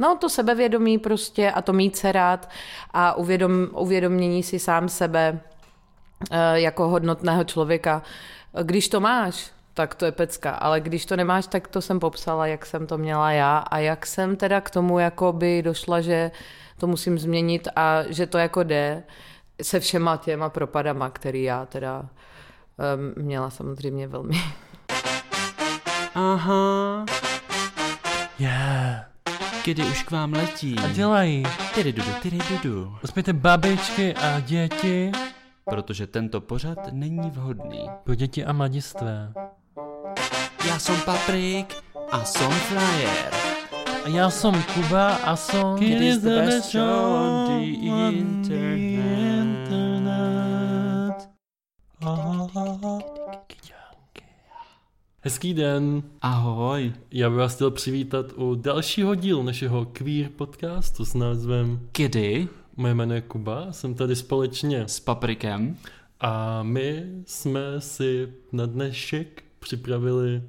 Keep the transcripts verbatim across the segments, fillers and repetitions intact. No to sebevědomí prostě a to mít se rád a uvědom, uvědomění si sám sebe jako hodnotného člověka. Když to máš, tak to je pecka, ale když to nemáš, tak to jsem popsala, jak jsem to měla já a jak jsem teda k tomu jakoby došla, že to musím změnit a že to jako jde se všema těma propadama, který já teda um, měla samozřejmě velmi. Aha. Yeah. Kdy už k vám letí. A dělají. Tyry dudu, tyry dudu. Uspějte babičky a děti. Protože tento pořad není vhodný pro děti a mladistvé. Já jsem Paprik a jsem Flyer. A já jsem Kuba a jsem Kid is the best show on the internet. Hezký den. Ahoj. Já bych vás chtěl přivítat u dalšího dílu našeho Queer podcastu s názvem Kedy. Moje jméno je Kuba, jsem tady společně s Paprikem a my jsme si na dnešek připravili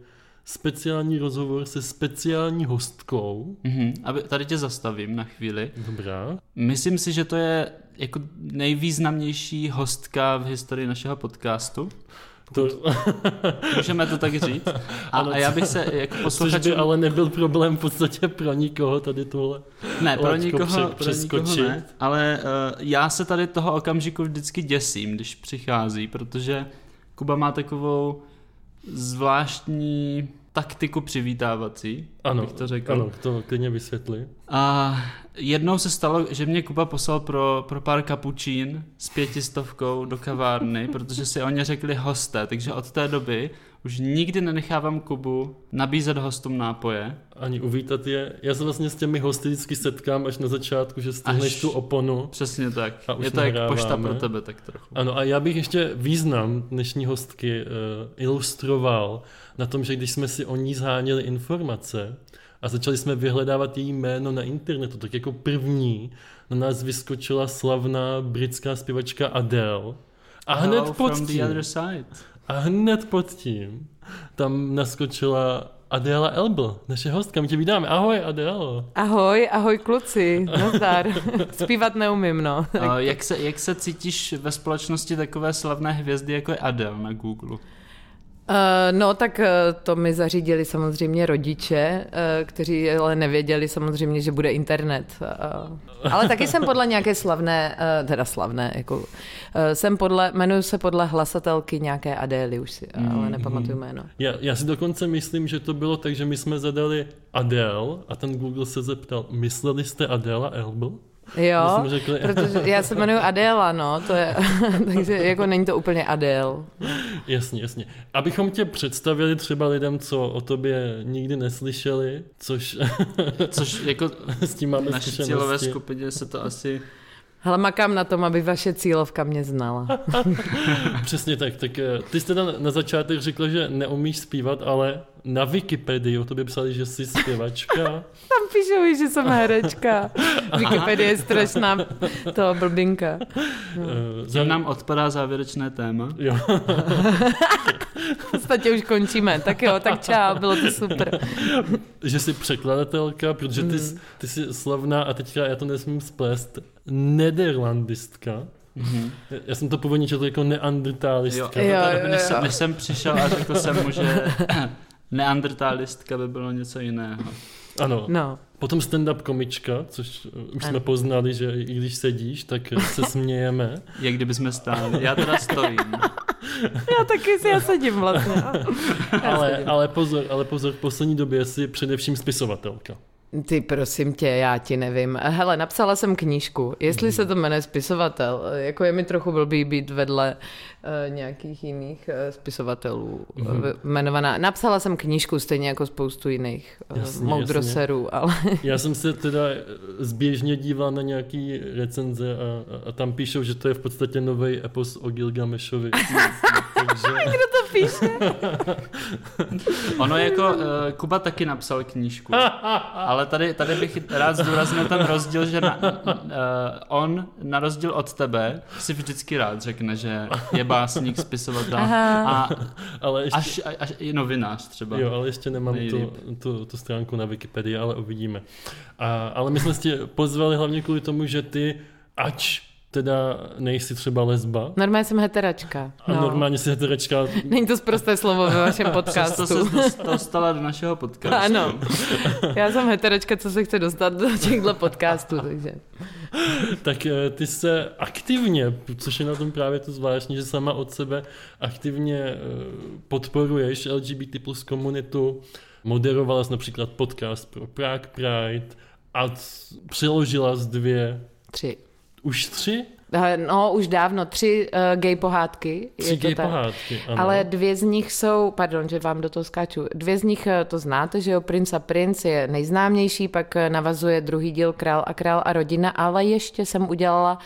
speciální rozhovor se speciální hostkou. Mm-hmm. Aby, tady tě zastavím na chvíli. Dobrá. Myslím si, že to je jako nejvýznamnější hostka v historii našeho podcastu. To... Můžeme to tak říct. A, ano, a já bych se jako posluchačům... Což by ale nebyl problém v podstatě pro nikoho tady tohle. Ne, pro nikoho, pro nikoho ne, ale uh, já se tady toho okamžiku vždycky děsím, když přichází, protože Kuba má takovou zvláštní taktiku přivítávací, ano, bych to řekl. Ano, to klidně vysvětli. A jednou se stalo, že mě Kuba poslal pro, pro pár kapučín s pětistovkou do kavárny, protože si o ně řekli hosté, takže od té doby už nikdy nenechávám Kubu nabízet hostům nápoje. Ani uvítat je. Já se vlastně s těmi hosty vždycky setkám až na začátku, že stihneš tu oponu. Přesně tak. A už je to jak pošta pro tebe tak trochu. Ano, a já bych ještě význam dnešní hostky uh, ilustroval na tom, že když jsme si o ní zháněli informace a začali jsme vyhledávat její jméno na internetu, tak jako první na nás vyskočila slavná britská zpěvačka Adele. A hned Hello pod tím. A hned pod tím tam naskočila Adéla Elbl, naše hostka, my tě vítáme. Ahoj, Adélo. Ahoj, ahoj kluci, nazdar. Zpívat neumím, no. A jak se, jak se cítíš ve společnosti takové slavné hvězdy, jako je Adele na Google? No tak to mi zařídili samozřejmě rodiče, kteří ale nevěděli samozřejmě, že bude internet. Ale taky jsem podle nějaké slavné, teda slavné, jako jsem podle, jmenuji se podle hlasatelky nějaké Adély, už si ale nepamatuju jméno. Já, já si dokonce myslím, že to bylo tak, že my jsme zadali Adele a ten Google se zeptal, mysleli jste Adéla Elbl? Jo, řekli... protože já se jmenuji Adéla, no, to je, takže jako není to úplně Adél. Jasně, jasně. Abychom tě představili třeba lidem, co o tobě nikdy neslyšeli, což, což jako s tím máme naši zkušenosti. Cílové skupině se to asi... Hele, makám na tom, aby vaše cílovka mě znala. Přesně tak, tak ty jsi teda na začátek řekla, že neumíš zpívat, ale na Wikipedii o tobě psali, že jsi zpěvačka. Tam píšou, že jsem herečka. Wikipedie je strašná to blbinka. No. Zem nám odpadá závěrečné téma. Jo. V podstatě už končíme, tak jo, tak čau, bylo to super. Že jsi překladatelka, protože ty, mm. ty jsi slavná a teďka já to nesmím splést, nederlandistka. Mm-hmm. Já jsem to původně četl jako neandertálistka. Jo, jo, jo, jo. Než jsem přišel a řekl jsem, že neandertálistka by bylo něco jiného. Ano. No. Potom stand-up komička, což už ano. jsme poznali, že i když sedíš, tak se smějeme. Jak kdyby jsme stáli. Já teda stojím. Já taky si já sedím vlastně. Já ale, sedím. ale pozor, ale pozor, v poslední době jsi především spisovatelka. Ty prosím tě, já ti nevím. Hele, napsala jsem knížku, jestli mm. se to jmenuje spisovatel, jako je mi trochu blbý být vedle uh, nějakých jiných uh, spisovatelů mm. jmenovaná. Napsala jsem knížku, stejně jako spoustu jiných jasně, uh, moudroserů. Jasně. Ale... Já jsem se teda zběžně díval na nějaký recenze a, a tam píšou, že to je v podstatě nový epos o Gilgamešovi. Takže... Kdo to píše? Ono jako, uh, Kuba taky napsal knížku, ale tady, tady bych rád zdůraznil ten rozdíl, že na, uh, on na rozdíl od tebe si vždycky rád řekne, že je básník, spisovatel a ale ještě... až, až i novinář třeba. Jo, ale ještě nemám tu, tu, tu stránku na Wikipedii, ale uvidíme. A, ale my jsme tě pozvali hlavně kvůli tomu, že ty, ač teda nejsi třeba lesba. Normálně jsem heteračka. A no. normálně jsi heteračka. Není to sprosté slovo ve vašem podcastu. To se dostala do našeho podcastu. Ano. Já jsem heteračka, co se chce dostat do těchto podcastů, takže. Tak ty se aktivně, což je na tom právě to zvláštní, že sama od sebe aktivně podporuješ L G B T plus komunitu. Moderovala jsi například podcast pro Prague Pride a přiložila z dvě... Tři. Už tři? No, už dávno. Tři uh, gay pohádky. Tři gay tak. pohádky, ano. Ale dvě z nich jsou, pardon, že vám do toho skáču, dvě z nich to znáte, že jo, Prince a princ je nejznámější, pak navazuje druhý díl Král a král a rodina, ale ještě jsem udělala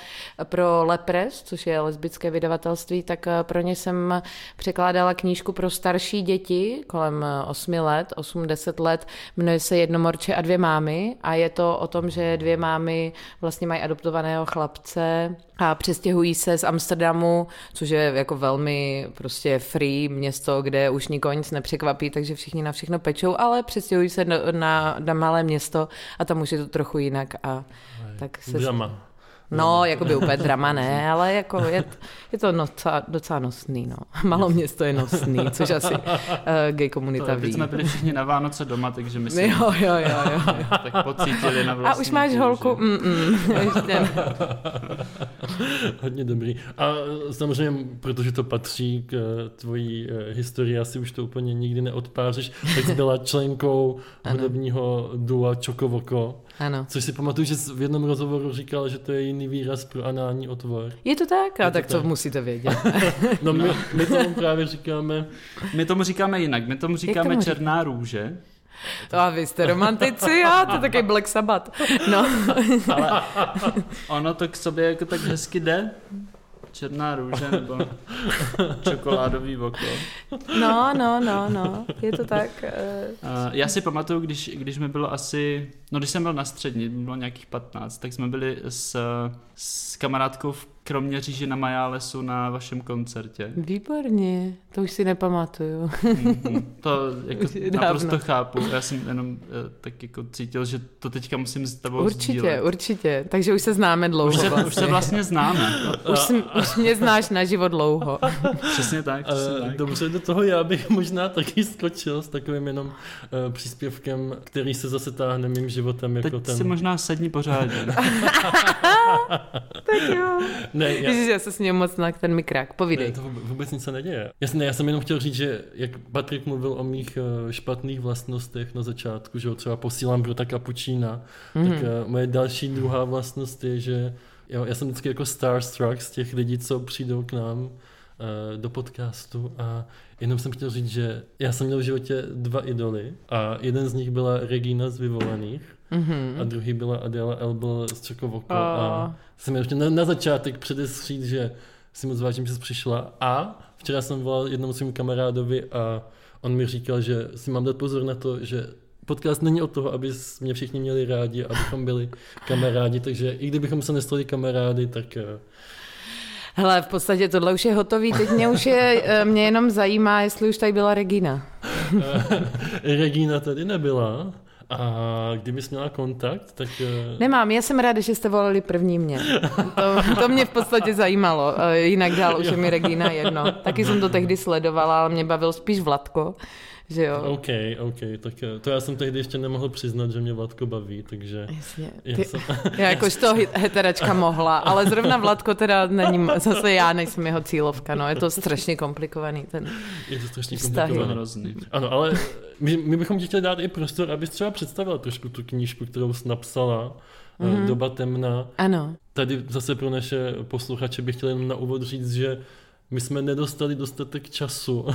pro Lepres, což je lesbické vydavatelství, tak pro ně jsem překládala knížku pro starší děti, kolem osmi let, osm, deset let, jmenuje se Jednomorče a dvě mámy a je to o tom, že dvě mámy vlastně mají adoptovaného chlapce a přestěhují se z Amsterdamu, což je jako velmi prostě free město, kde už nikoho nic nepřekvapí, takže všichni na všechno pečou, ale přestěhují se na, na, na malé město a tam už je to trochu jinak. A tak se... Drama. No, jako by úplně drama ne, ale jako je, je to noca, docela nosný, no. Malo město je nosný, což asi uh, gay komunita ví. Teď jsme byli všichni na Vánoce doma, takže my jsme jo, jo, jo, jo, jo. tak pocítili na vlastní. A už máš kůži. Holku? Mm, mm, Hodně dobrý. A samozřejmě, protože to patří k tvojí historii, asi už to úplně nikdy neodpáříš, tak jsi byla členkou hudebního dua Čokovoko. Ano. Což si pamatuju, že v jednom rozhovoru říkal, že to je jiný výraz pro anální otvor. Je to tak? A tak to tak. musíte vědět. no my, my tomu právě říkáme... My tomu říkáme jinak. My tomu říkáme tomu černá řík? růže. To a vy jste romantici, já to taky Black Sabbath. No. Ale ono to k sobě jako tak hezky jde. Černá růže nebo čokoládový voko. No, no, no, no, je to tak. Uh... Já si pamatuju, když, když mi bylo asi, no když jsem byl na střední, bylo nějakých patnáct, tak jsme byli s, s kamarádkou v Kroměříži na Majálesu na vašem koncertě. Výborně, to už si nepamatuju. Mm-hmm. To jako naprosto chápu. Já jsem jenom tak jako cítil, že to teďka musím s tebou určitě, sdílet. Určitě, určitě. Takže už se známe dlouho. Už se vlastně, už se vlastně známe. Už, jsi, už mě znáš naživo dlouho. Přesně tak. Přesně tak. Dobře, do toho já bych možná taky skočil s takovým jenom uh, příspěvkem, který se zase táhne mým životem. Jako teď ten... si možná sedni pořádně. Tak jo. Ne, já... Ježiš, já se s ním moc na ten mikrák, povídej. Ne, to vůbec nic se neděje. Jasně, já jsem jenom chtěl říct, že jak Patrik mluvil o mých špatných vlastnostech na začátku, že ho třeba posílám pro ta kapučína, mm-hmm. tak uh, moje další druhá vlastnost je, že jo, já jsem vždycky jako starstruck z těch lidí, co přijdou k nám uh, do podcastu a jenom jsem chtěl říct, že já jsem měl v životě dva idoly a jeden z nich byla Regina z Vyvolených, mm-hmm. a druhý byla Adéla Elbl z Čokovoko. Oh. A jsem ještě na, na začátek předestřít, že si moc vážím, že jsi přišla. A včera jsem volal jednomu svým kamarádovi a on mi říkal, že si mám dát pozor na to, že podcast není od toho, aby mě všichni měli rádi, abychom byli kamarádi, takže i kdybychom se nestali kamarády, tak... Hele, v podstatě tohle už je hotový, teď mě už je, mě jenom zajímá, jestli už tady byla Regina. Regina tady nebyla. A kdybys měla kontakt, tak... Nemám, já jsem ráda, že jste volali první mě. To, to mě v podstatě zajímalo, jinak dál už je mi Regina jedno. Taky jsem to tehdy sledovala, ale mě bavil spíš Vladko, že jo. OK, OK, tak to já jsem tehdy ještě nemohl přiznat, že mě Vladko baví, takže... Jasně, já, jsem... já jakož to heteračka mohla, ale zrovna Vladko teda není, zase já nejsem jeho cílovka, no, je to strašně komplikovaný ten Je to strašně komplikovaný. Ano, ale... My, my bychom ti chtěli dát i prostor, abys třeba představila trošku tu knížku, kterou jsi napsala, mm-hmm. Doba temna. Ano. Tady zase pro naše posluchače bych chtěl jenom na úvod říct, že my jsme nedostali dostatek času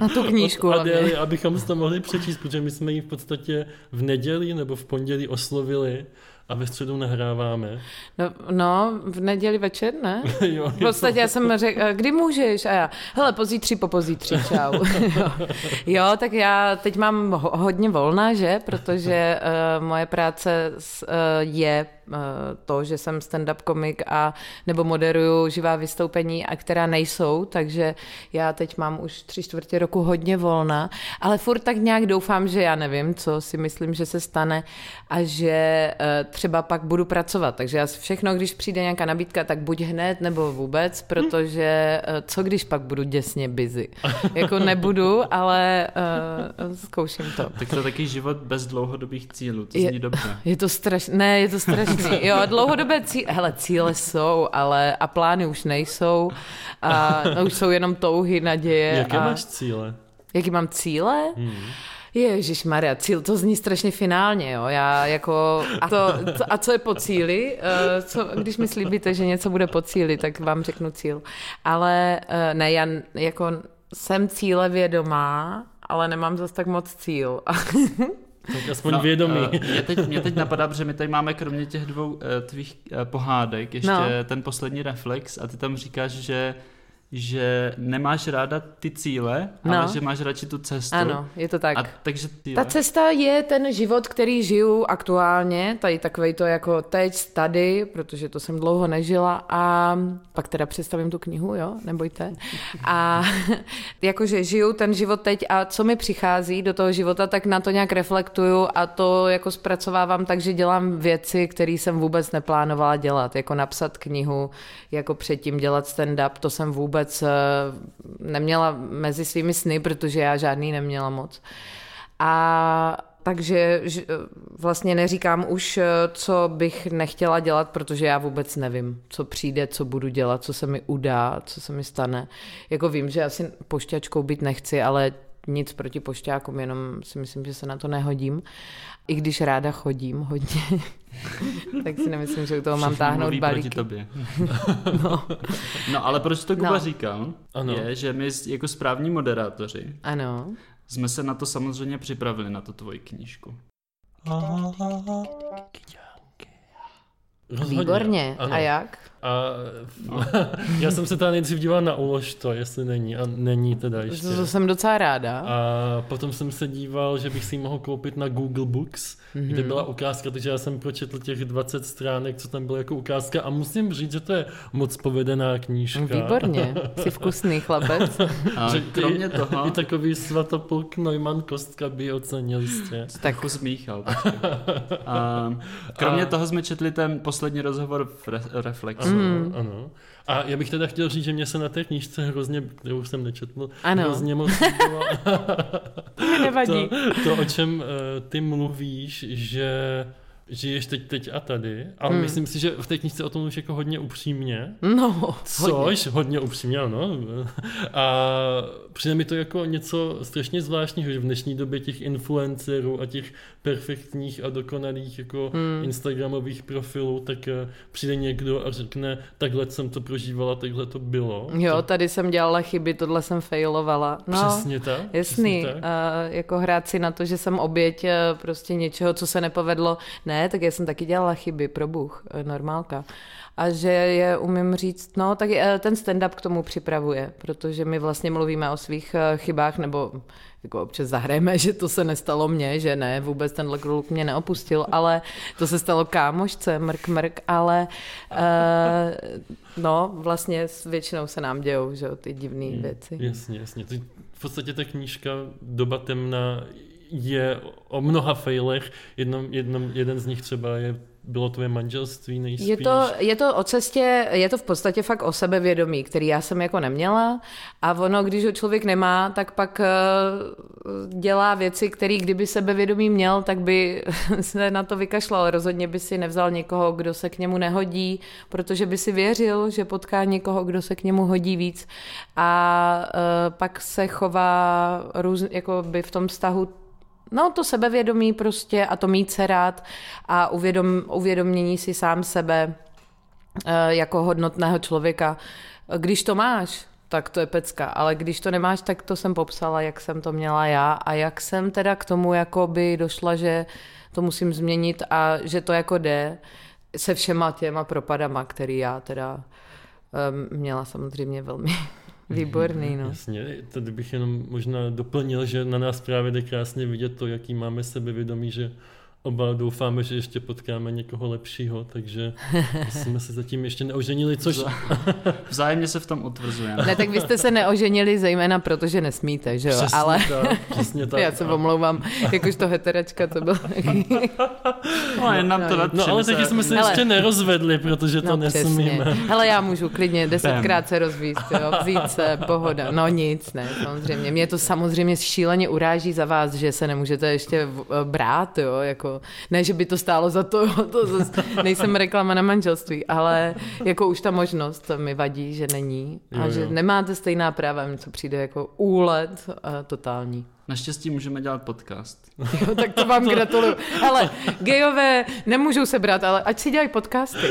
na tu knížku, Adély, abychom to mohli přečíst, protože my jsme ji v podstatě v neděli nebo v pondělí oslovili A ve středu nahráváme. No, no v neděli večer, ne? Jo, v podstatě já jsem řekla, kdy můžeš? A já, hele, pozítří, po pozítří, čau. jo. jo, tak já teď mám ho, hodně volna, že? Protože uh, moje práce s, uh, je uh, to, že jsem stand-up komik a nebo moderuju živá vystoupení, a která nejsou, takže já teď mám už tři čtvrtě roku hodně volna, ale furt tak nějak doufám, že já nevím, co si myslím, že se stane a že uh, třeba pak budu pracovat, takže já všechno, když přijde nějaká nabídka, tak buď hned nebo vůbec, protože co když pak budu děsně busy. Jako nebudu, ale uh, zkouším to. Tak to taky život bez dlouhodobých cílů, to zní dobře. Je to strašné, ne, je to strašný. Jo, dlouhodobé cíle, hele, cíle jsou, ale a plány už nejsou a no, už jsou jenom touhy, naděje. Jaké a... máš cíle? Jaký mám cíle? Hmm. Ježišmarja, cíl, to zní strašně finálně, jo, já jako, a, to, a co je po cíli, co, když mi slíbíte, že něco bude po cíli, tak vám řeknu cíl, ale ne, já jako jsem cíle vědomá, ale nemám zase tak moc cíl. Tak aspoň no, vědomí. Mě teď, mě teď napadá, že my tady máme kromě těch dvou tvých pohádek ještě no. ten poslední reflex a ty tam říkáš, že že nemáš ráda ty cíle, no. ale že máš radši tu cestu. Ano, je to tak. A, takže ta cesta je ten život, který žiju aktuálně, tady takovej to jako teď, tady, protože to jsem dlouho nežila a pak teda představím tu knihu, jo, nebojte. A jakože žiju ten život teď a co mi přichází do toho života, tak na to nějak reflektuju a to jako zpracovávám tak, že dělám věci, které jsem vůbec neplánovala dělat, jako napsat knihu, jako předtím dělat stand-up, to jsem vůbec vůbec neměla mezi svými sny, protože já žádný neměla moc. A takže vlastně neříkám už, co bych nechtěla dělat, protože já vůbec nevím, co přijde, co budu dělat, co se mi udá, co se mi stane. Jako vím, že asi pošťačkou být nechci, ale nic proti pošťákům, jenom si myslím, že se na to nehodím. I když ráda chodím hodně, tak si nemyslím, že u toho mám táhnout balíky. Tobě. no. no ale proč to Kuba no. říkal, ano. je, že my jako správní moderátoři ano. jsme se na to samozřejmě připravili, na to tvoji knížku. Rozhodně. Výborně. Ano. A jak? A, no. Já jsem se teda nejdřív díval na Ulož to, jestli není. A není teda ještě. To jsem docela ráda. A potom jsem se díval, že bych si ji mohl koupit na Google Books, mm-hmm. kde byla ukázka, takže já jsem pročetl těch dvacet stránek, co tam byla jako ukázka a musím říct, že to je moc povedená knížka. Výborně, jsi vkusný chlapec. A že kromě ty, toho... I takový Svatopluk Neumann Kostka by ji ocenil jistě. Tak ho smíchal. A kromě a... toho jsme četli ten poslední rozhovor v re- Reflex. Ano, ano. A já bych teda chtěl říct, že mě se na té knížce hrozně, kterou jsem nečetl, ano. hrozně moc líbilo. to, to, o čem uh, ty mluvíš, že žiješ teď, teď a tady, ale mm. myslím si, že v té knížce o tom už jako hodně upřímně. No, což, hodně, hodně upřímně, ano. A přijde mi to jako něco strašně zvláštního, že v dnešní době těch influencerů a těch perfektních a dokonalých jako mm. instagramových profilů, tak přijde někdo a řekne, takhle jsem to prožívala, takhle to bylo. Jo, to... tady jsem dělala chyby, tohle jsem failovala. No, přesně tak. Jasný, přesně tak. A jako hrát si na to, že jsem oběť prostě něčeho, co se nepovedlo, ne, tak já jsem taky dělala chyby, probůh, normálka. A že je umím říct, no tak ten stand-up k tomu připravuje, protože my vlastně mluvíme o svých chybách, nebo jako občas zahrajeme, že to se nestalo mně, že ne, vůbec tenhle kluk mě neopustil, ale to se stalo kámošce, mrk, mrk, ale uh, no vlastně většinou se nám dějou, že ty divné hmm, věci. Jasně, jasně. V podstatě ta knížka Doba temna je o mnoha failech, jednom, jednom, jeden z nich třeba je bylo tvoje manželství nejspíš. Je to, je to o cestě, je to v podstatě fakt o sebevědomí, který já jsem jako neměla a ono, když ho člověk nemá, tak pak dělá věci, které kdyby sebevědomí měl, tak by se na to vykašlal. Rozhodně by si nevzal někoho, kdo se k němu nehodí, protože by si věřil, že potká někoho, kdo se k němu hodí víc a pak se chová růz, jako by v tom vztahu. No to sebevědomí prostě a to mít se rád a uvědom, uvědomění si sám sebe jako hodnotného člověka. Když to máš, tak to je pecka. Ale když to nemáš, tak to jsem popsala, jak jsem to měla já a jak jsem teda k tomu jakoby došla, že to musím změnit a že to jako jde se všema těma propadama, který já teda um, měla samozřejmě velmi výborný. No. Jasně, tady bych jenom možná doplnil, že na nás právě jde krásně vidět to, jaký máme sebevědomí, že oba doufáme, že ještě potkáme někoho lepšího, takže jsme se zatím ještě neoženili, což... Vzájemně se v tom utvrzujeme. Ne, tak vy jste se neoženili zejména, protože nesmíte, že jo? Přesně ale... tak, přesně tak. Já se omlouvám, jakož to heteračka to bylo. No, jen nám to no, no, ale taky jsme se hele, ještě nerozvedli, protože to no, nesmíme. Hele, já můžu klidně desetkrát se rozvíst, jo? Vzít se, pohoda. No nic, ne, samozřejmě. Mě to samozřejmě šíleně uráží za vás, že se nemůžete ještě brát, jo, jako ne, že by to stálo za to, to zase, nejsem reklama na manželství, ale jako už ta možnost mi vadí, že není a jo, jo. že nemáte stejná práva, co přijde jako úlet totální. Naštěstí můžeme dělat podcast. Jo, tak to vám gratuluju. Hele, gejové nemůžou se brát, ale ať si dělají podcasty.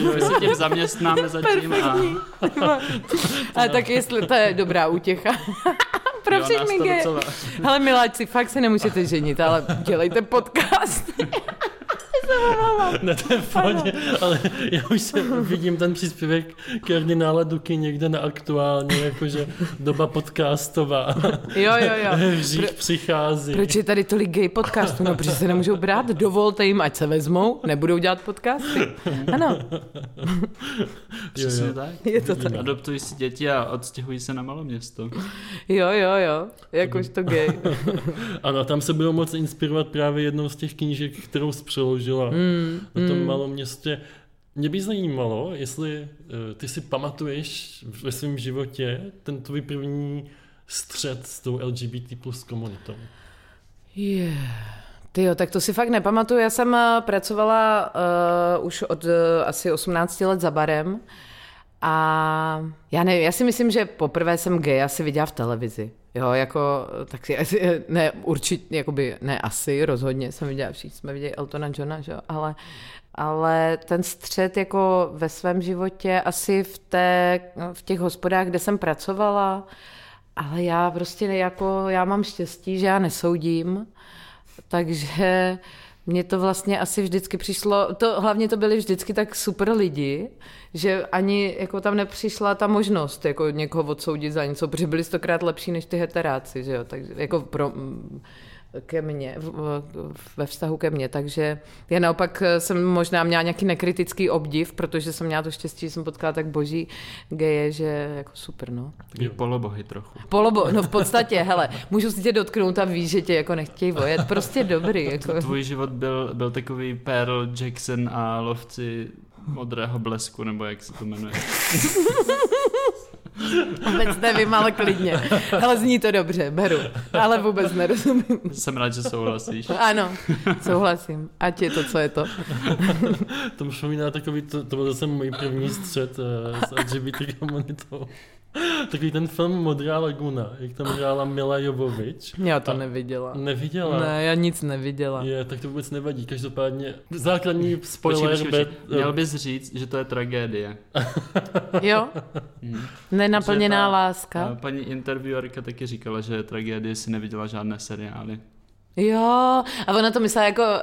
Jo, my se tím zaměstnáme zatím. A... a tak jestli to je dobrá útěcha. Pro všechny geje. Hele, miláčci, fakt se nemůžete ženit, ale dělejte podcasty. Ne, to je v pohodě, ale já už se vidím ten příspěvek kardinála Duky někde na Aktuálně, jakože doba podcastová. Jo, jo, jo. Hřích Pro, přichází. Proč je tady tolik gay podcastů? No, protože se nemůžou brát, dovolte jim, ať se vezmou, nebudou dělat podcasty. Ano. Přesně jo, jo. tak. Je to tak. Adoptují si děti a odstěhují se na maloměsto. Jo, jo, jo. Jakož to gay. Ano, tam se budou moc inspirovat právě jednou z těch knížek, kterou zpřeložil Mm, na tom mm. malom městě. Mě by zajímalo, jestli ty si pamatuješ ve svém životě ten tvůj první střet s tou L G B T plus komunitou. Yeah. Tyjo, tak to si fakt nepamatuju. Já jsem pracovala uh, už od uh, asi osmnácti let za barem a já nevím, já si myslím, že poprvé jsem gay asi viděla v televizi. Jo, jako, tak si, ne, určitě, jakoby, ne asi, rozhodně jsem viděla, všichni jsme viděli Eltona Johna, že jo, ale, ale ten střet jako ve svém životě, asi v, té, v těch hospodách, kde jsem pracovala, ale já prostě, jako, já mám štěstí, že já nesoudím, takže mně to vlastně asi vždycky přišlo, to, hlavně to byli vždycky tak super lidi, že ani jako tam nepřišla ta možnost jako někoho odsoudit za něco, protože byli stokrát lepší než ty heteráci, že jo, takže jako pro, ke mně, ve vztahu ke mně, takže já naopak jsem možná měla nějaký nekritický obdiv, protože jsem měla to štěstí, že jsem potkala tak boží geje, že jako super, no. Taky polobohy trochu. Polobo, no v podstatě, hele, můžu si tě dotknout a víš, že tě jako nechtějí vojet, prostě dobrý. Jako. Tvůj život byl, byl takový Pearl Jackson a lovci modrého blesku, nebo jak se to jmenuje. Vůbec nevím, ale klidně. Ale zní to dobře, beru. Ale vůbec nerozumím. Jsem rád, že souhlasíš. Ano, souhlasím. Ať je to, co je to. To připomíná takový, to, to byl zase můj první střet uh, s L G B T komunitou. Takový ten film Modrá laguna, jak tam hrála Mila Jovovič. Já to neviděla. Neviděla? Ne, já nic neviděla. Je, tak to vůbec nevadí, každopádně základní spoiler. Počkej, počkej, počkej. Měl bys říct, že to je tragédie. Jo? Hmm. Nenaplněná ta, láska. Ta paní interviewerka taky říkala, že tragédie si neviděla žádné seriály. Jo, a ona to myslela jako, uh,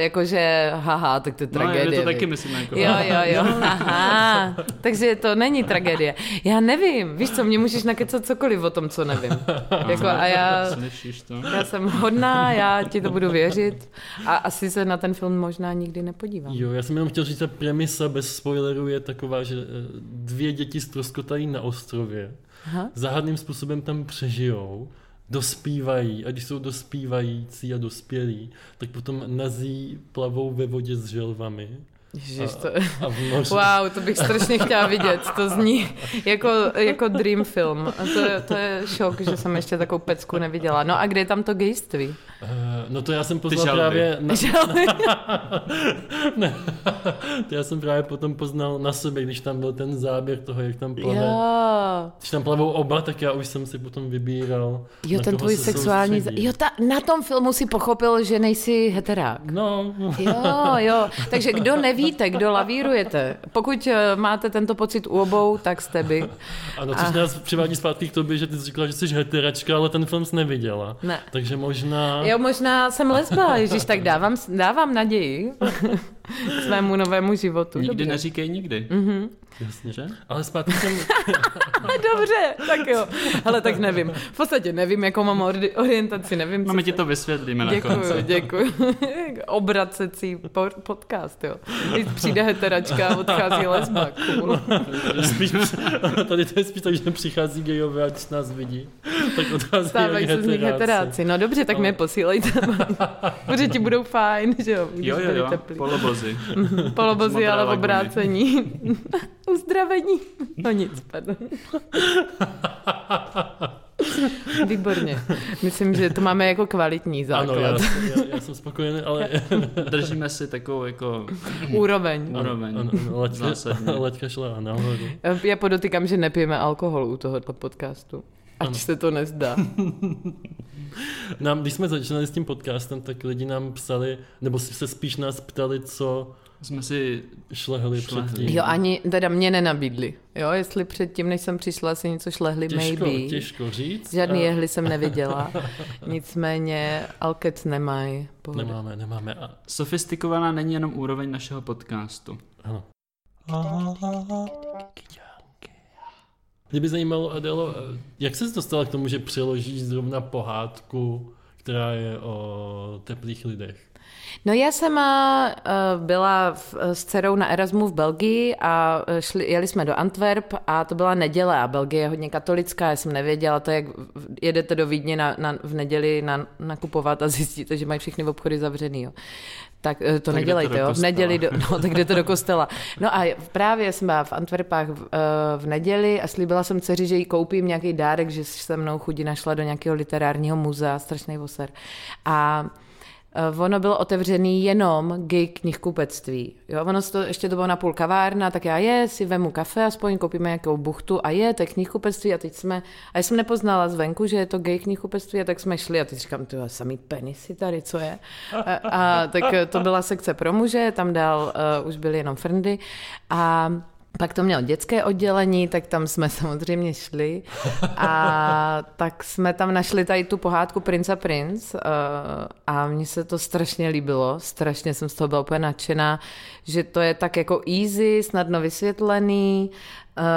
jako že haha, tak to je tragédie. No, já to taky myslím jako. Jo, jo, jo, haha, takže to není tragédie. Já nevím, víš co, mě můžeš nakecat cokoliv o tom, co nevím. Jako, a já, já jsem hodná, já ti to budu věřit a asi se na ten film možná nikdy nepodívám. Jo, já jsem jenom chtěl říct, že premisa bez spoilerů je taková, že dvě děti ztroskotají na ostrově, aha, záhadným způsobem tam přežijou, dospívají, a když jsou dospívající a dospělí, tak potom nazí plavou ve vodě s želvami. Ježiš, to... A, a wow, to bych strašně chtěla vidět. To zní jako, jako dream film. A to, to je šok, že jsem ještě takovou pecku neviděla. No a kde je tam to gejství? No to já jsem poznal právě... Na... ne. To já jsem právě potom poznal na sobě, když tam byl ten záběr toho, jak tam plave. Jo. Když tam plavou oba, tak já už jsem si potom vybíral. Jo, ten tvůj se sexuální... Soustředí. Jo, ta... na tom filmu si pochopil, že nejsi heterák. No. Jo, jo. Takže kdo nevíte, kdo lavírujete, pokud máte tento pocit u obou, tak jste by. Ano, což a... nás přivádí zpátky k tobě, že ty jsi říkala, že jsi heteračka, ale ten film jsi neviděla. Ne. Takže možná... Jo, možná jsem lesba, ježíš, tak dávám, dávám naději svému novému životu. Nikdy dobře. Neříkej nikdy. Mm-hmm. Jasně, že? Ale zpátky jsem... Dobře, tak jo. Hele, tak nevím. V podstatě nevím, jakou mám orientaci, nevím. No my ti to vysvětlíme na konci. Děkuju, děkuju. Obracecí podcast, jo. Když přijde heteračka a odchází lesba. Cool. Spíš, tady to je spíš tak, že přichází gejové, ať nás vidí. Tak odchází stávají se z nich heteráci. No dobře, tak no. Mě posílejte. Protože ti budou fajn, že jo. Když jo, jo, jo. Polobozy. Polobozy, ale v obrácení. Uzdravení. No nic, pardon. Výborně. Myslím, že to máme jako kvalitní základ. Ano, já, já, já jsem spokojený, ale... Držíme si takovou jako... Úroveň. Úroveň. Ano, ano, laťka, laťka šla nahoru. Já podotýkám, že nepijeme alkohol u tohoto podcastu. Ať ano. Se to nezdá. Nám, když jsme začínali s tím podcastem, tak lidi nám psali, nebo se spíš nás ptali, co... Jsme si šlehli předtím. Jo, ani teda mě nenabídli. Jo, jestli předtím, než jsem přišla, si něco šlehli, těžko, maybe. Těžko říct. Žádný a... jehly jsem neviděla. Nicméně alkec nemají. Nemáme, nemáme. A... Sofistikovaná není jenom úroveň našeho podcastu. Ano. Mě by zajímalo, Adélo, jak jsi dostala k tomu, že přeložíš zrovna pohádku, která je o teplých lidech? No já jsem byla s dcerou na Erasmu v Belgii a šli, jeli jsme do Antwerp a to byla neděle a Belgie je hodně katolická, já jsem nevěděla to, jak jedete do Vídně na, na, v neděli na, nakupovat a zjistíte, že mají všechny obchody zavřený, jo. Tak to tak nedělejte, jo, v neděli, do, no tak jdete do kostela. No a právě jsem byla v Antwerpách v, v neděli a slíbila jsem dceři, že jí koupím nějaký dárek, že se mnou chudí našla do nějakého literárního muzea, strašný voser. A ono bylo otevřený jenom gay knihkupectví. Jo, ono to, ještě to bylo na půl kavárna, tak já je, si vemu kafe, aspoň koupíme nějakou buchtu a je, to je knihkupectví a teď jsme, a já jsem nepoznala zvenku, že je to gay knihkupectví a tak jsme šli a teď říkám, tyhle samý penisy tady, co je? A, a tak to byla sekce pro muže, tam dál uh, už byly jenom frndy a pak to mělo dětské oddělení, tak tam jsme samozřejmě šli a tak jsme tam našli tady tu pohádku Prince a princ a mně se to strašně líbilo, strašně jsem z toho byla úplně nadšená, že to je tak jako easy, snadno vysvětlený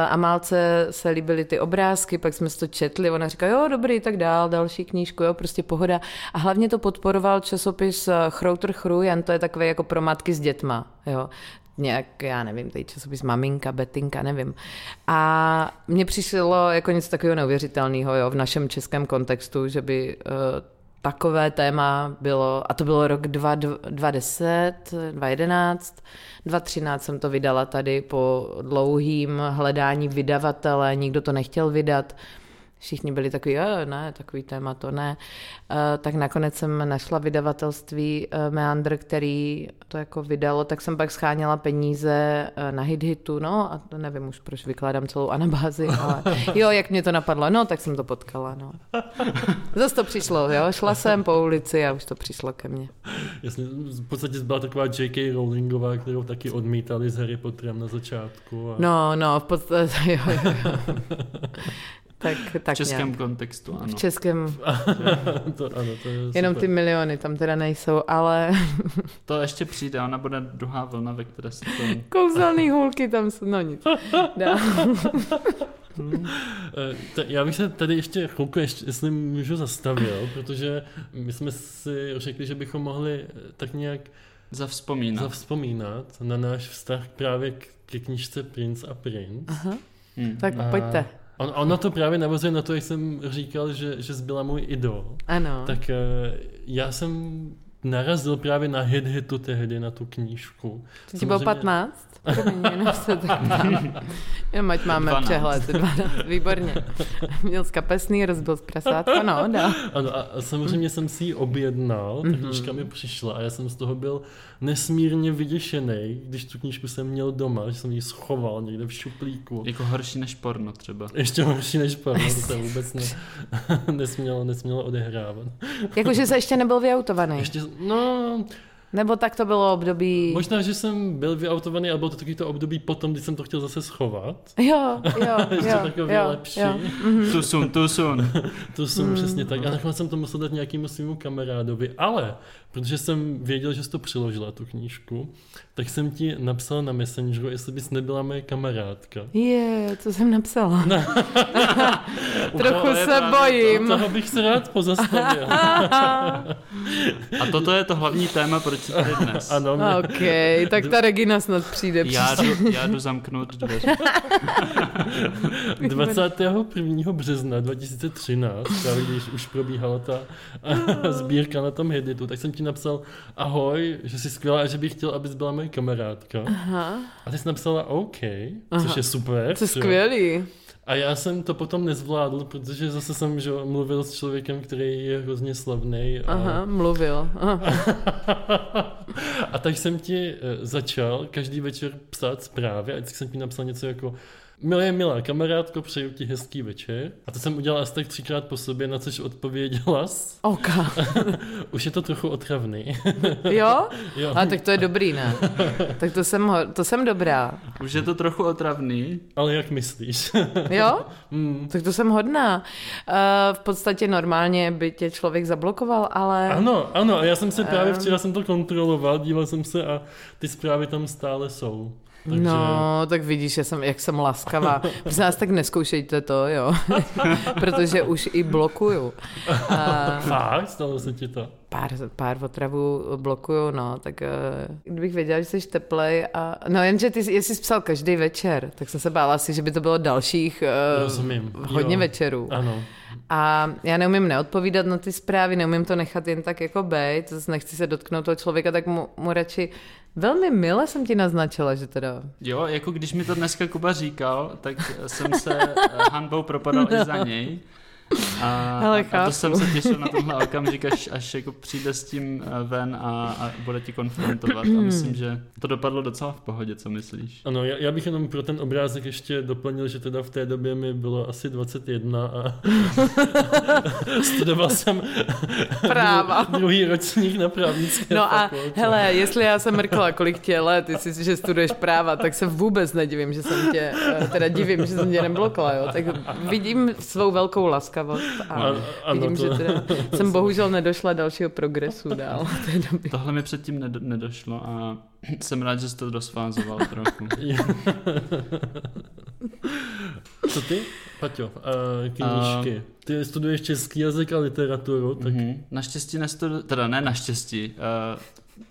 a Málce se líbily ty obrázky, pak jsme si to četli, ona říká, jo dobrý, tak dál, další knížku, jo, prostě pohoda a hlavně to podporoval časopis Chrouter Chrujan, to je takový jako pro matky s dětma, jo. Nějak, já nevím, tady časopis Maminka, Betinka, nevím. A mně přišlo jako něco takového neuvěřitelného, jo, v našem českém kontextu, že by uh, takové téma bylo, a to bylo rok dva tisíce deset, dva tisíce jedenáct, dva tisíce třináct jsem to vydala tady po dlouhým hledání vydavatele, nikdo to nechtěl vydat, všichni byli takový, jo, ne, takový téma, to ne. Uh, tak nakonec jsem našla vydavatelství uh, Meander, který to jako vydalo, tak jsem pak scháněla peníze uh, na Hithitu, no a nevím už, proč vykládám celou anabázi, ale jo, jak mě to napadlo, no, tak jsem to potkala, no. Zas to přišlo, jo, šla jsem po ulici a už to přišlo ke mně. Jasně, v podstatě byla taková J K Rowlingová, kterou taky odmítali s Harry Potterem na začátku. A... No, no, v podstatě, jo, jo. Tak, tak v českém nějak. Kontextu, ano. V českém. To, ano, to je jenom super. Ty miliony tam teda nejsou, ale... To ještě přijde, ona bude druhá vlna, ve které se to... Kouzelný hůlky tam jsou, no nic. Hmm. Já bych se tady ještě chvilku, jestli můžu, zastavil, protože my jsme si řekli, že bychom mohli tak nějak... Zavzpomínat. Zavzpomínat na náš vztah právě ke knížce Prince a princ. Aha. Hmm. Tak a... pojďte. On, ono to právě navozuje na to, jak jsem říkal, že, že zbyla můj idol. Ano. Tak já jsem narazil právě na Hithitu tehdy, na tu knížku. To ti bylo patnáct? Jenom se tak... Jenom ať máme dvanáct. Přehled. dvanáct. Výborně. Měl kapesný, rozbil z prasátko, no, dá. Ano, a samozřejmě jsem si ji objednal, ta knížka mi přišla a já jsem z toho byl nesmírně vyděšený, když tu knížku jsem měl doma, že jsem ji schoval někde v šuplíku. Jako horší než porno třeba. Ještě horší než porno, to se vůbec ne, nesmělo, nesmělo odehrávat. Jakože se ještě nebyl vyautovaný. Ještě, no... Nebo tak to bylo období... Možná, že jsem byl vyautovaný, ale bylo to taky to období potom, když jsem to chtěl zase schovat. Jo, jo, ještě jo, takový jo, lepší. Jo. Mm-hmm. Tu sun, tu sun. tu sun, mm. Přesně tak. A nakonec jsem to musel dát nějakému svýmu kamarádovi. Ale, protože jsem věděl, že jsi to přiložila, tu knížku, tak jsem ti napsal na Messengeru, jestli bys nebyla moje kamarádka. Je, co jsem napsala. Trochu to, se bojím. To, toho bych se rád pozastavil. A toto je to hlavní téma, proč jsi tady dnes. Ano, mě... Okej, okay, tak ta Regina snad přijde. Já jdu, já jdu zamknout dveře. dvacátého prvního března dva tisíce třináct, když už probíhala ta sbírka na tom Hithitu, tak jsem ti napsal ahoj, že jsi skvělá a že bych chtěl, abys byla moje kamarádka. Aha. A ty jsi napsala OK, aha, což je super. To je skvělý. A já jsem to potom nezvládl, protože zase jsem že, mluvil s člověkem, který je hrozně slavný. A... Aha, mluvil. Aha. A tak jsem ti začal každý večer psát zprávy a vždycky jsem ti napsal něco jako milé, milá kamarádko, přeju ti hezký večer. A to jsem udělal asi tak třikrát po sobě, na což odpověděla jsi. Oka. Už je to trochu otravný. Jo? Jo. A tak to je dobrý, ne? Tak to jsem, to jsem dobrá. Už je to trochu otravný. Ale jak myslíš? Jo? Mm. Tak to jsem hodná. Uh, v podstatě normálně by tě člověk zablokoval, ale... Ano, ano. A já jsem se právě včera jsem to kontroloval, díval jsem se a ty zprávy tam stále jsou. Takže... No, tak vidíš, já jsem, jak jsem laskavá. Prosím vás, tak neskoušejte to, jo. Protože už i blokuju. Pár, stalo se ti to? Pár, pár otravů blokuju, no. Tak kdybych věděla, že jsi teplej a... No jenže ty, jestli jsi psal každý večer, tak jsem se bála si, že by to bylo dalších Rozumím. hodně jo. večerů. Ano. A já neumím neodpovídat na ty zprávy, neumím to nechat jen tak jako bejt, nechci se dotknout toho člověka, tak mu, mu radši... Velmi mile jsem ti naznačila, že teda... Jo, jako když mi to dneska Kuba říkal, tak jsem se hanbou propadal no. i za něj. A, Hele, a to jsem se těšil na tenhle okamžik, až, až jako přijde s tím ven a, a bude ti konfrontovat a myslím, že to dopadlo docela v pohodě, co myslíš? Ano, já, já bych jenom pro ten obrázek ještě doplnil, že teda v té době mi bylo asi dvacet jedna a studoval jsem práva. druhý ročník na právnické No fakultě. A hele, jestli já jsem mrkla, kolik tě let, ty si, že studuješ práva, tak se vůbec nedivím, že jsem tě, teda divím, že jsem tě neblokla, jo, tak vidím svou velkou lasku. A ano, vidím, to... že teda jsem bohužel nedošla dalšího progresu dál. Tohle mi předtím nedo- nedošlo a jsem rád, že jsi to dosfázoval trochu. Co ty, Paťo? Uh, knížky. Uh, ty studuješ český jazyk a literaturu. Tak... Uh-huh. Naštěstí nestudu... Teda ne naštěstí. Uh...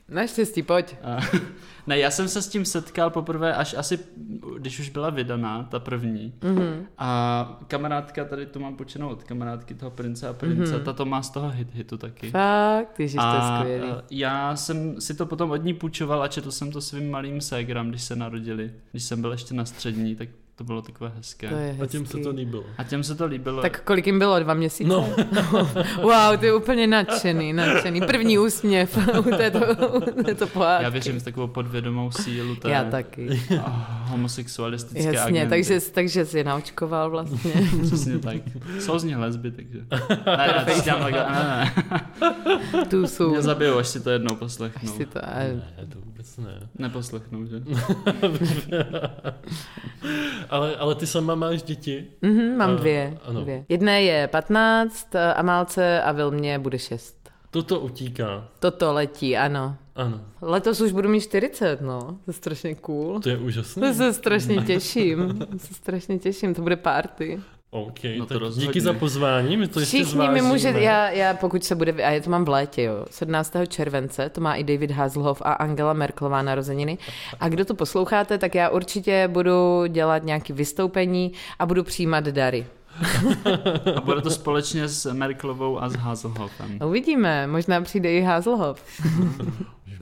Naštěstí, pojď. Uh, ne, já jsem se s tím setkal poprvé až asi, když už byla vydaná, ta první. Mm-hmm. A kamarádka, tady to mám počenou od kamarádky toho Prince a prince, mm-hmm. ta to má z toho Hithitu taky. Fakt, ježiš, to je skvělý. Já jsem si to potom od ní půjčoval a četl jsem to svým malým ségram, když se narodili. Když jsem byl ještě na střední, tak to bylo takové hezké. A těm se to líbilo. A těm se to líbilo. Tak kolik jim bylo? Dva měsíce? No. Wow, ty je úplně nadšený, nadšený. První úsměv u této, u této pohádky. Já věřím v takovou podvědomou sílu. Té Já taky. Homosexualistické Jasně, agenty. Jasně, takže, takže jsi je naučkoval vlastně. Přesně tak. Jsou z nich lesby, takže. Ne, ne, to ne, ne. Tu jsou. Mě zabijou, až si to jednou poslechnou. Až si to... A... Ne, to vůbec ne. Neposlechnou, že? Ale, ale ty sama máš děti? Mm-hmm, mám a, dvě, dvě. Jedné je patnáct a Málce a Vilmě bude šest. Toto utíká. Toto letí, ano. Ano. Letos už budu mít čtyřicet, no. To je strašně cool. To je úžasné. To se strašně těším. To se strašně těším, to bude party. OK, no tak to díky za pozvání, my to ještě zvážíme. Všichni mi může, já, já pokud se bude, a já to mám v létě, jo, sedmnáctého července, to má i David Hasselhoff a Angela Merkelová narozeniny. A kdo to posloucháte, tak já určitě budu dělat nějaké vystoupení a budu přijímat dary. A bude to společně s Merkelovou a s Hasselhoffem. Uvidíme, možná přijde i Hasselhoff.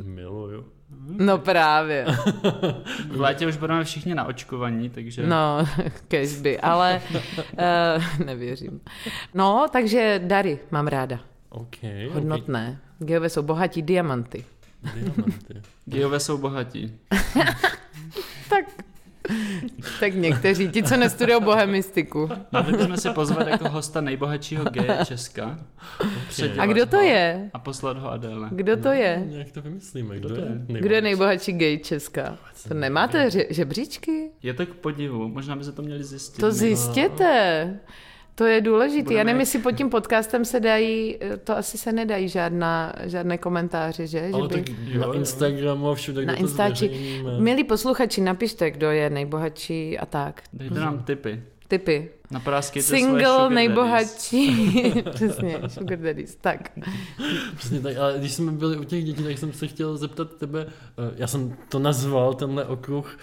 Miluju. No právě. V létě už budeme všichni naočkovaní, takže... No, kežby, ale uh, nevěřím. No, takže dary mám ráda. Okay, hodnotné. Okay. Geové jsou bohatí diamanty. Diamanty. Geové jsou bohatí. Tak... Tak někteří, ti, co nestudují bohemistiku. No, tak jsme si pozvali jako hosta nejbohatšího geje Česka. Okay. A kdo to je? A poslat ho Adéle. Kdo to je? Jak to vymyslíme? Kdo, kdo to je? Nejbohatší? Kdo je nejbohatší gej Česka? To nemáte ře- žebříčky? Je to k podivu, možná by se to měli zjistit. To zjistěte. To je důležité. Budeme... Já nevím, jestli pod tím podcastem se dají, to asi se nedají žádná, žádné komentáře, že? Ale že by... tak jo, na Instagramu a všude, kde na to Instači... zveřejníme. Milí posluchači, napište, kdo je nejbohatší a tak. Dejte hmm. nám tipy. Tipy. Napráskejte svoje sugar daddies. Single nejbohatší. Přesně, sugar daddies. Tak. Přesně tak, ale když jsme byli u těch dětí, tak jsem se chtěl zeptat tebe, já jsem to nazval, tenhle okruh,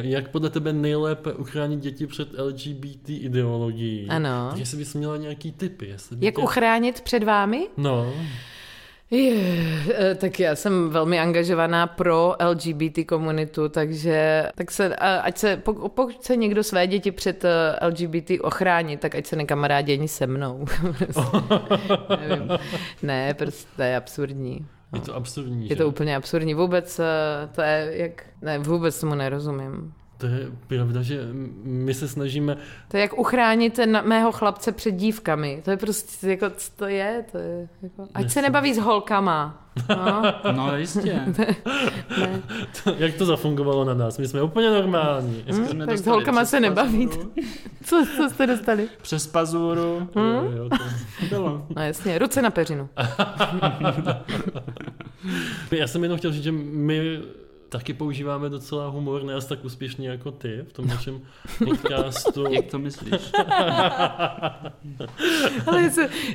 jak podle tebe nejlépe uchránit děti před L G B T ideologií. Ano. Takže jsi bys měla nějaký tipy. Jak tě... uchránit před vámi? No. Yeah, tak já jsem velmi angažovaná pro L G B T komunitu, takže tak se, ať se, pokud se někdo své děti před L G B T ochrání, tak ať se nekamarádi ani se mnou. Nevím. Ne, prostě to je absurdní. No. Je to absurdní, Je že? to úplně absurdní. Vůbec to je, jak, ne, vůbec tomu nerozumím. To je pravda, že my se snažíme... To je jak uchránit na, mého chlapce před dívkami. To je prostě, jako, co to je? To je jako, ať se nebaví s holkama. No, no jistě. Ne. To, jak to zafungovalo na nás? My jsme úplně normální. Hmm, jsme tak s holkama se nebavíte. Co, co jste dostali? Přes pazuru. Hmm? Jo, to bylo. No jasně, ruce na peřinu. Já jsem jenom chtěl říct, že my... taky používáme docela humor, ne asi tak úspěšně jako ty v tom našem podcastu. Jak to myslíš? Ale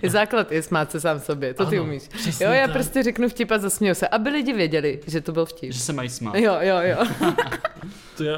je základ je smát se sám sobě, to ano, ty umíš. Jo, já tak. prostě řeknu vtip a zasměju se, aby lidi věděli, že to byl vtip. Že se mají smát. Jo, jo, jo. To já,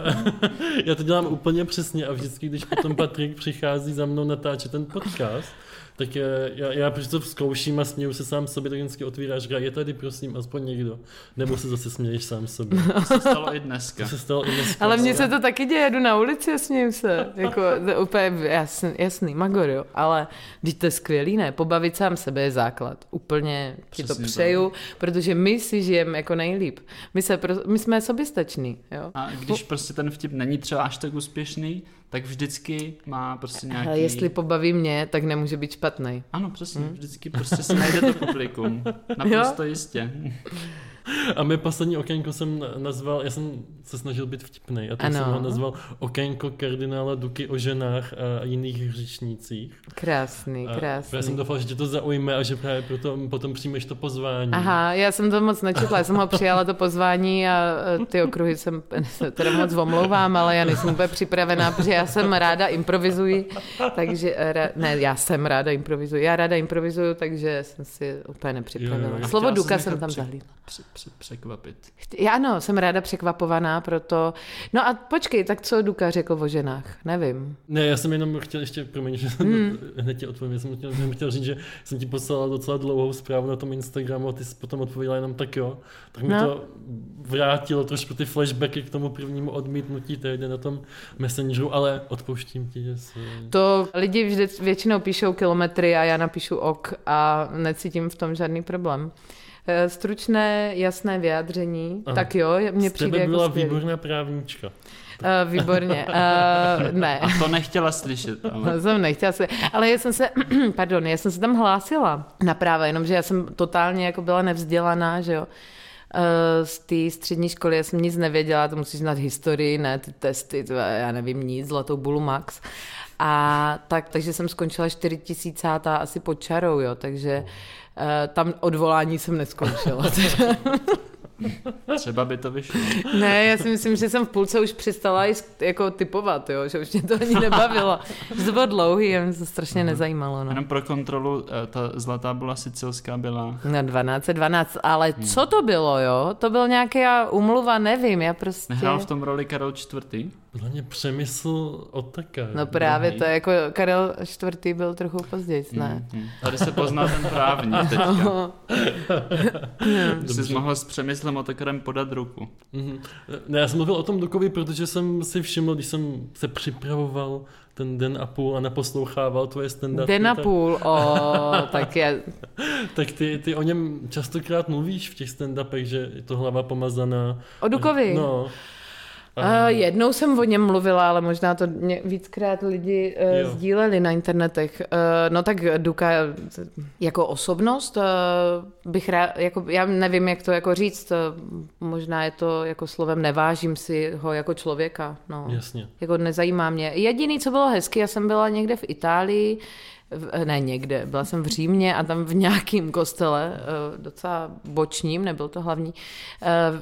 já to dělám úplně přesně a vždycky, když potom Patrik přichází za mnou natáčet ten podcast, tak já, já prostě to zkouším a směju se sám sobě, tak vždycky otvíráš, říká, je tady prosím aspoň někdo, nebo se zase směješ sám sobě. To se stalo i dneska. To se stalo i dneska. Ale mně se to taky děje, jdu na ulici a směju se, jako úplně jasný, jasný magor, jo, ale když to je skvělý, ne, pobavit sám sebe je základ, úplně ti to přeju, tak. Protože my si žijeme jako nejlíp, my, se pro, my jsme soběstační, jo. A když prostě ten vtip není třeba až tak úspěšný, tak vždycky má prostě nějaký... Ale jestli pobaví mě, tak nemůže být špatnej. Ano, přesně, hmm? vždycky prostě se najde to publikum. Naprosto jistě. A mé poslední okénko jsem nazval, já jsem se snažil být vtipnej, a tak jsem ho nazval okénko kardinála Duky o ženách a jiných hřičnících. Krásný, krásný. A já jsem doufal, že tě to zaujme a že právě proto potom přijmeš to pozvání. Aha, já jsem to moc nečetla, já jsem ho přijala to pozvání a ty okruhy jsem teda moc omlouvám, ale já nejsem úplně připravená, protože já jsem ráda improvizuji, takže, ne, já jsem ráda improvizuji, já ráda improvizuju, takže jsem si úplně nepřipravila. A slovo Duka jsem tam zahlídla. Překvapit. Já ano, jsem ráda překvapovaná, proto... No a počkej, tak co Duka řekl o ženách? Nevím. Ne, já jsem jenom chtěl ještě, promiň, že jsem hmm. hned ti odpovím, já jsem chtěl, jsem chtěl říct, že jsem ti poslala docela dlouhou zprávu na tom Instagramu a ty jsi potom odpověděla jenom tak jo. Tak mi no. to vrátilo trošku ty flashbacky k tomu prvnímu odmítnutí tehdy na tom Messengeru, ale odpouštím ti. Jestli... To lidi vždy většinou píšou kilometry a já napíšu ok a necítím v tom žádný problém. Stručné, jasné vyjádření. Aha. Tak jo, mě z přijde jako byla skvělý. Výborná právnička. Uh, výborně. Uh, ne. A to nechtěla slyšet. Ale... To jsem nechtěla slyšet. Ale já jsem se, pardon, já jsem se tam hlásila na práva, jenomže já jsem totálně jako byla nevzdělaná, že jo. Z té střední školy já jsem nic nevěděla, to musíš znát historii, ne, ty testy, já nevím nic, zlatou bulu max. A tak, takže jsem skončila čtyři tisícátá asi pod čarou, jo, takže tam odvolání jsem neskončila. Třeba by to vyšlo. Ne, já si myslím, že jsem v půlce už přestala jako typovat, jo? Že už mě to ani nebavilo. Že to bylo dlouhý a mě to strašně nezajímalo. No. Jenom pro kontrolu, ta zlatá byla sicilská byla... No dvanáct dvanáct, ale hmm. co to bylo, jo? To byl nějaká umluva, nevím, já prostě... Nehrál v tom roli Karel čtvrtý? Podle mě Přemysl Otakar. No právě to, jako Karel čtvrtý byl trochu později, ne? Mm, mm. Tady se pozná ten právní teďka. Jsi mohl s Přemyslem Otakarem podat ruku. Mm-hmm. Ne, já jsem mluvil o tom Dukovi, protože jsem si všiml, když jsem se připravoval ten den a půl a naposlouchával tvoje standardy. Den a půl, tak... o, tak je. Tak ty, ty o něm častokrát mluvíš v těch stand-upech, že je to hlava pomazaná. O Dukovi? No. Uh, jednou jsem o něm mluvila, ale možná to víckrát lidi uh, sdíleli na internetech. Uh, no tak Duka jako osobnost uh, bych rád, jako, já nevím, jak to jako říct, uh, možná je to jako slovem nevážím si ho jako člověka. No. Jasně. Jako nezajímá mě. Jediný, co bylo hezky, já jsem byla někde v Itálii, v, ne někde, byla jsem v Římě a tam v nějakým kostele, docela bočním, nebyl to hlavní,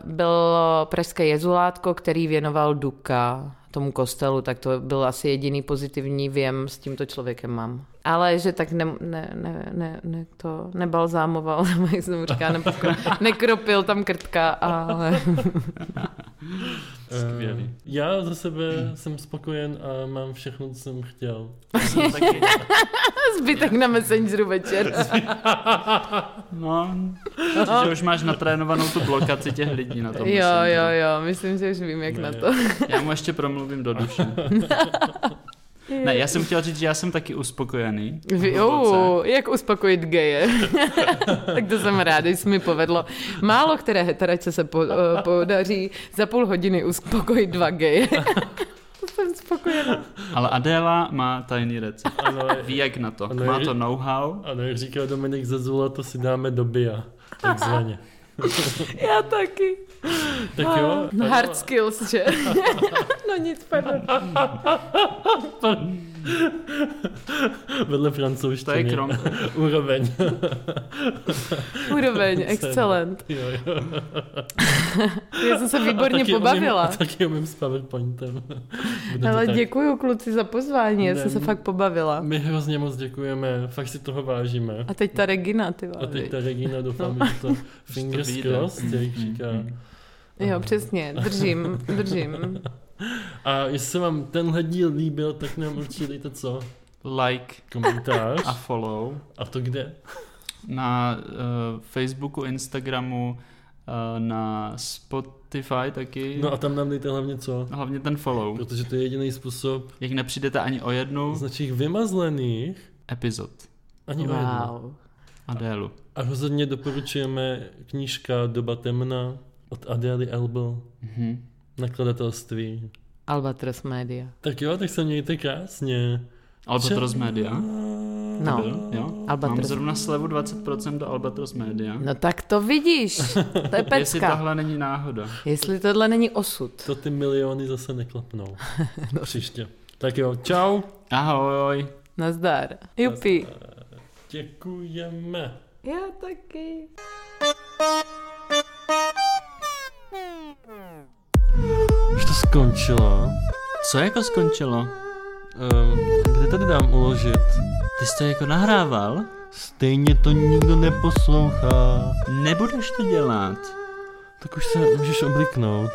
bylo Pražské jezulátko, který věnoval Duka tomu kostelu, tak to byl asi jediný pozitivní věm s tímto člověkem mám. Ale že tak ne, ne, ne, ne, ne to nebalzámoval, jak se mu říká, ne, nekropil tam krtka, ale... Skvělý. Já za sebe hmm. jsem spokojen a mám všechno, co jsem chtěl. Jsem taky... Zbytek na Messengeru večer. No, no. Že už máš natrénovanou tu blokaci těch lidí na tom. Jo, Messengeru. jo, jo, myslím, že už vím, jak ne, na to. Já mu ještě promluvím do duše. Ne, já jsem chtěla říct, že já jsem taky uspokojený. Uuu, jak uspokojit geje. Tak to jsem ráda, že se mi povedlo. Málo které heteračce se po, uh, podaří za půl hodiny uspokojit dva geje. To jsem spokojená. Ale Adéla má tajný recept. Ano, ví jak na to. Ano, má to know-how. Ano, jak říkal Dominik Zazula, to si dáme do bia. Takzvaně. Já taky. Tak jo. No, hard skills, že? No nic, pardon. Vedle francouzštiny. To je krom. Úroveň. Úroveň, excelent. Jo, jo. Já jsem se výborně taky pobavila. Umím, taky umím s PowerPointem. Bude Ale děkuju kluci za pozvání, já jsem se fakt pobavila. My hrozně moc děkujeme, fakt si toho vážíme. A teď ta Regina, ty váží. A teď ta Regina, doufám, no. Že to fingers crossed, jak říká. Jo, přesně, držím, držím. A jestli se vám tenhle díl líbil, tak nám určitě dejte co? Like, komentář a follow. A to kde? Na uh, Facebooku, Instagramu, uh, na Spotify taky. No a tam nám dejte hlavně co? Hlavně ten follow. Protože to je jediný způsob. Jak nepřijdete ani o jednu. Z našich vymazlených epizod. Ani wow. o jednu. Adélu. A rozhodně doporučujeme knížka Doba temna od Adély Elbl. Mhm. Nakladatelství. Albatros Media. Tak jo, tak se mějte krásně. Albatros Media? No. Jo? Albatros. Mám zrovna slevu dvacet procent do Albatros Media. No tak to vidíš. To je pecka. Jestli tohle není náhoda. Jestli tohle není osud. To ty miliony zase neklapnou. No. Příště. Tak jo, čau. Ahoj. Nazdar. Jupi. Nazdar. Děkujeme. Já taky. Už to skončilo. Co jako skončilo? Um, kde tady dám uložit? Ty jsi to jako nahrával? Stejně to nikdo neposlouchá. Nebudeš to dělat. Tak už se můžeš obliknout.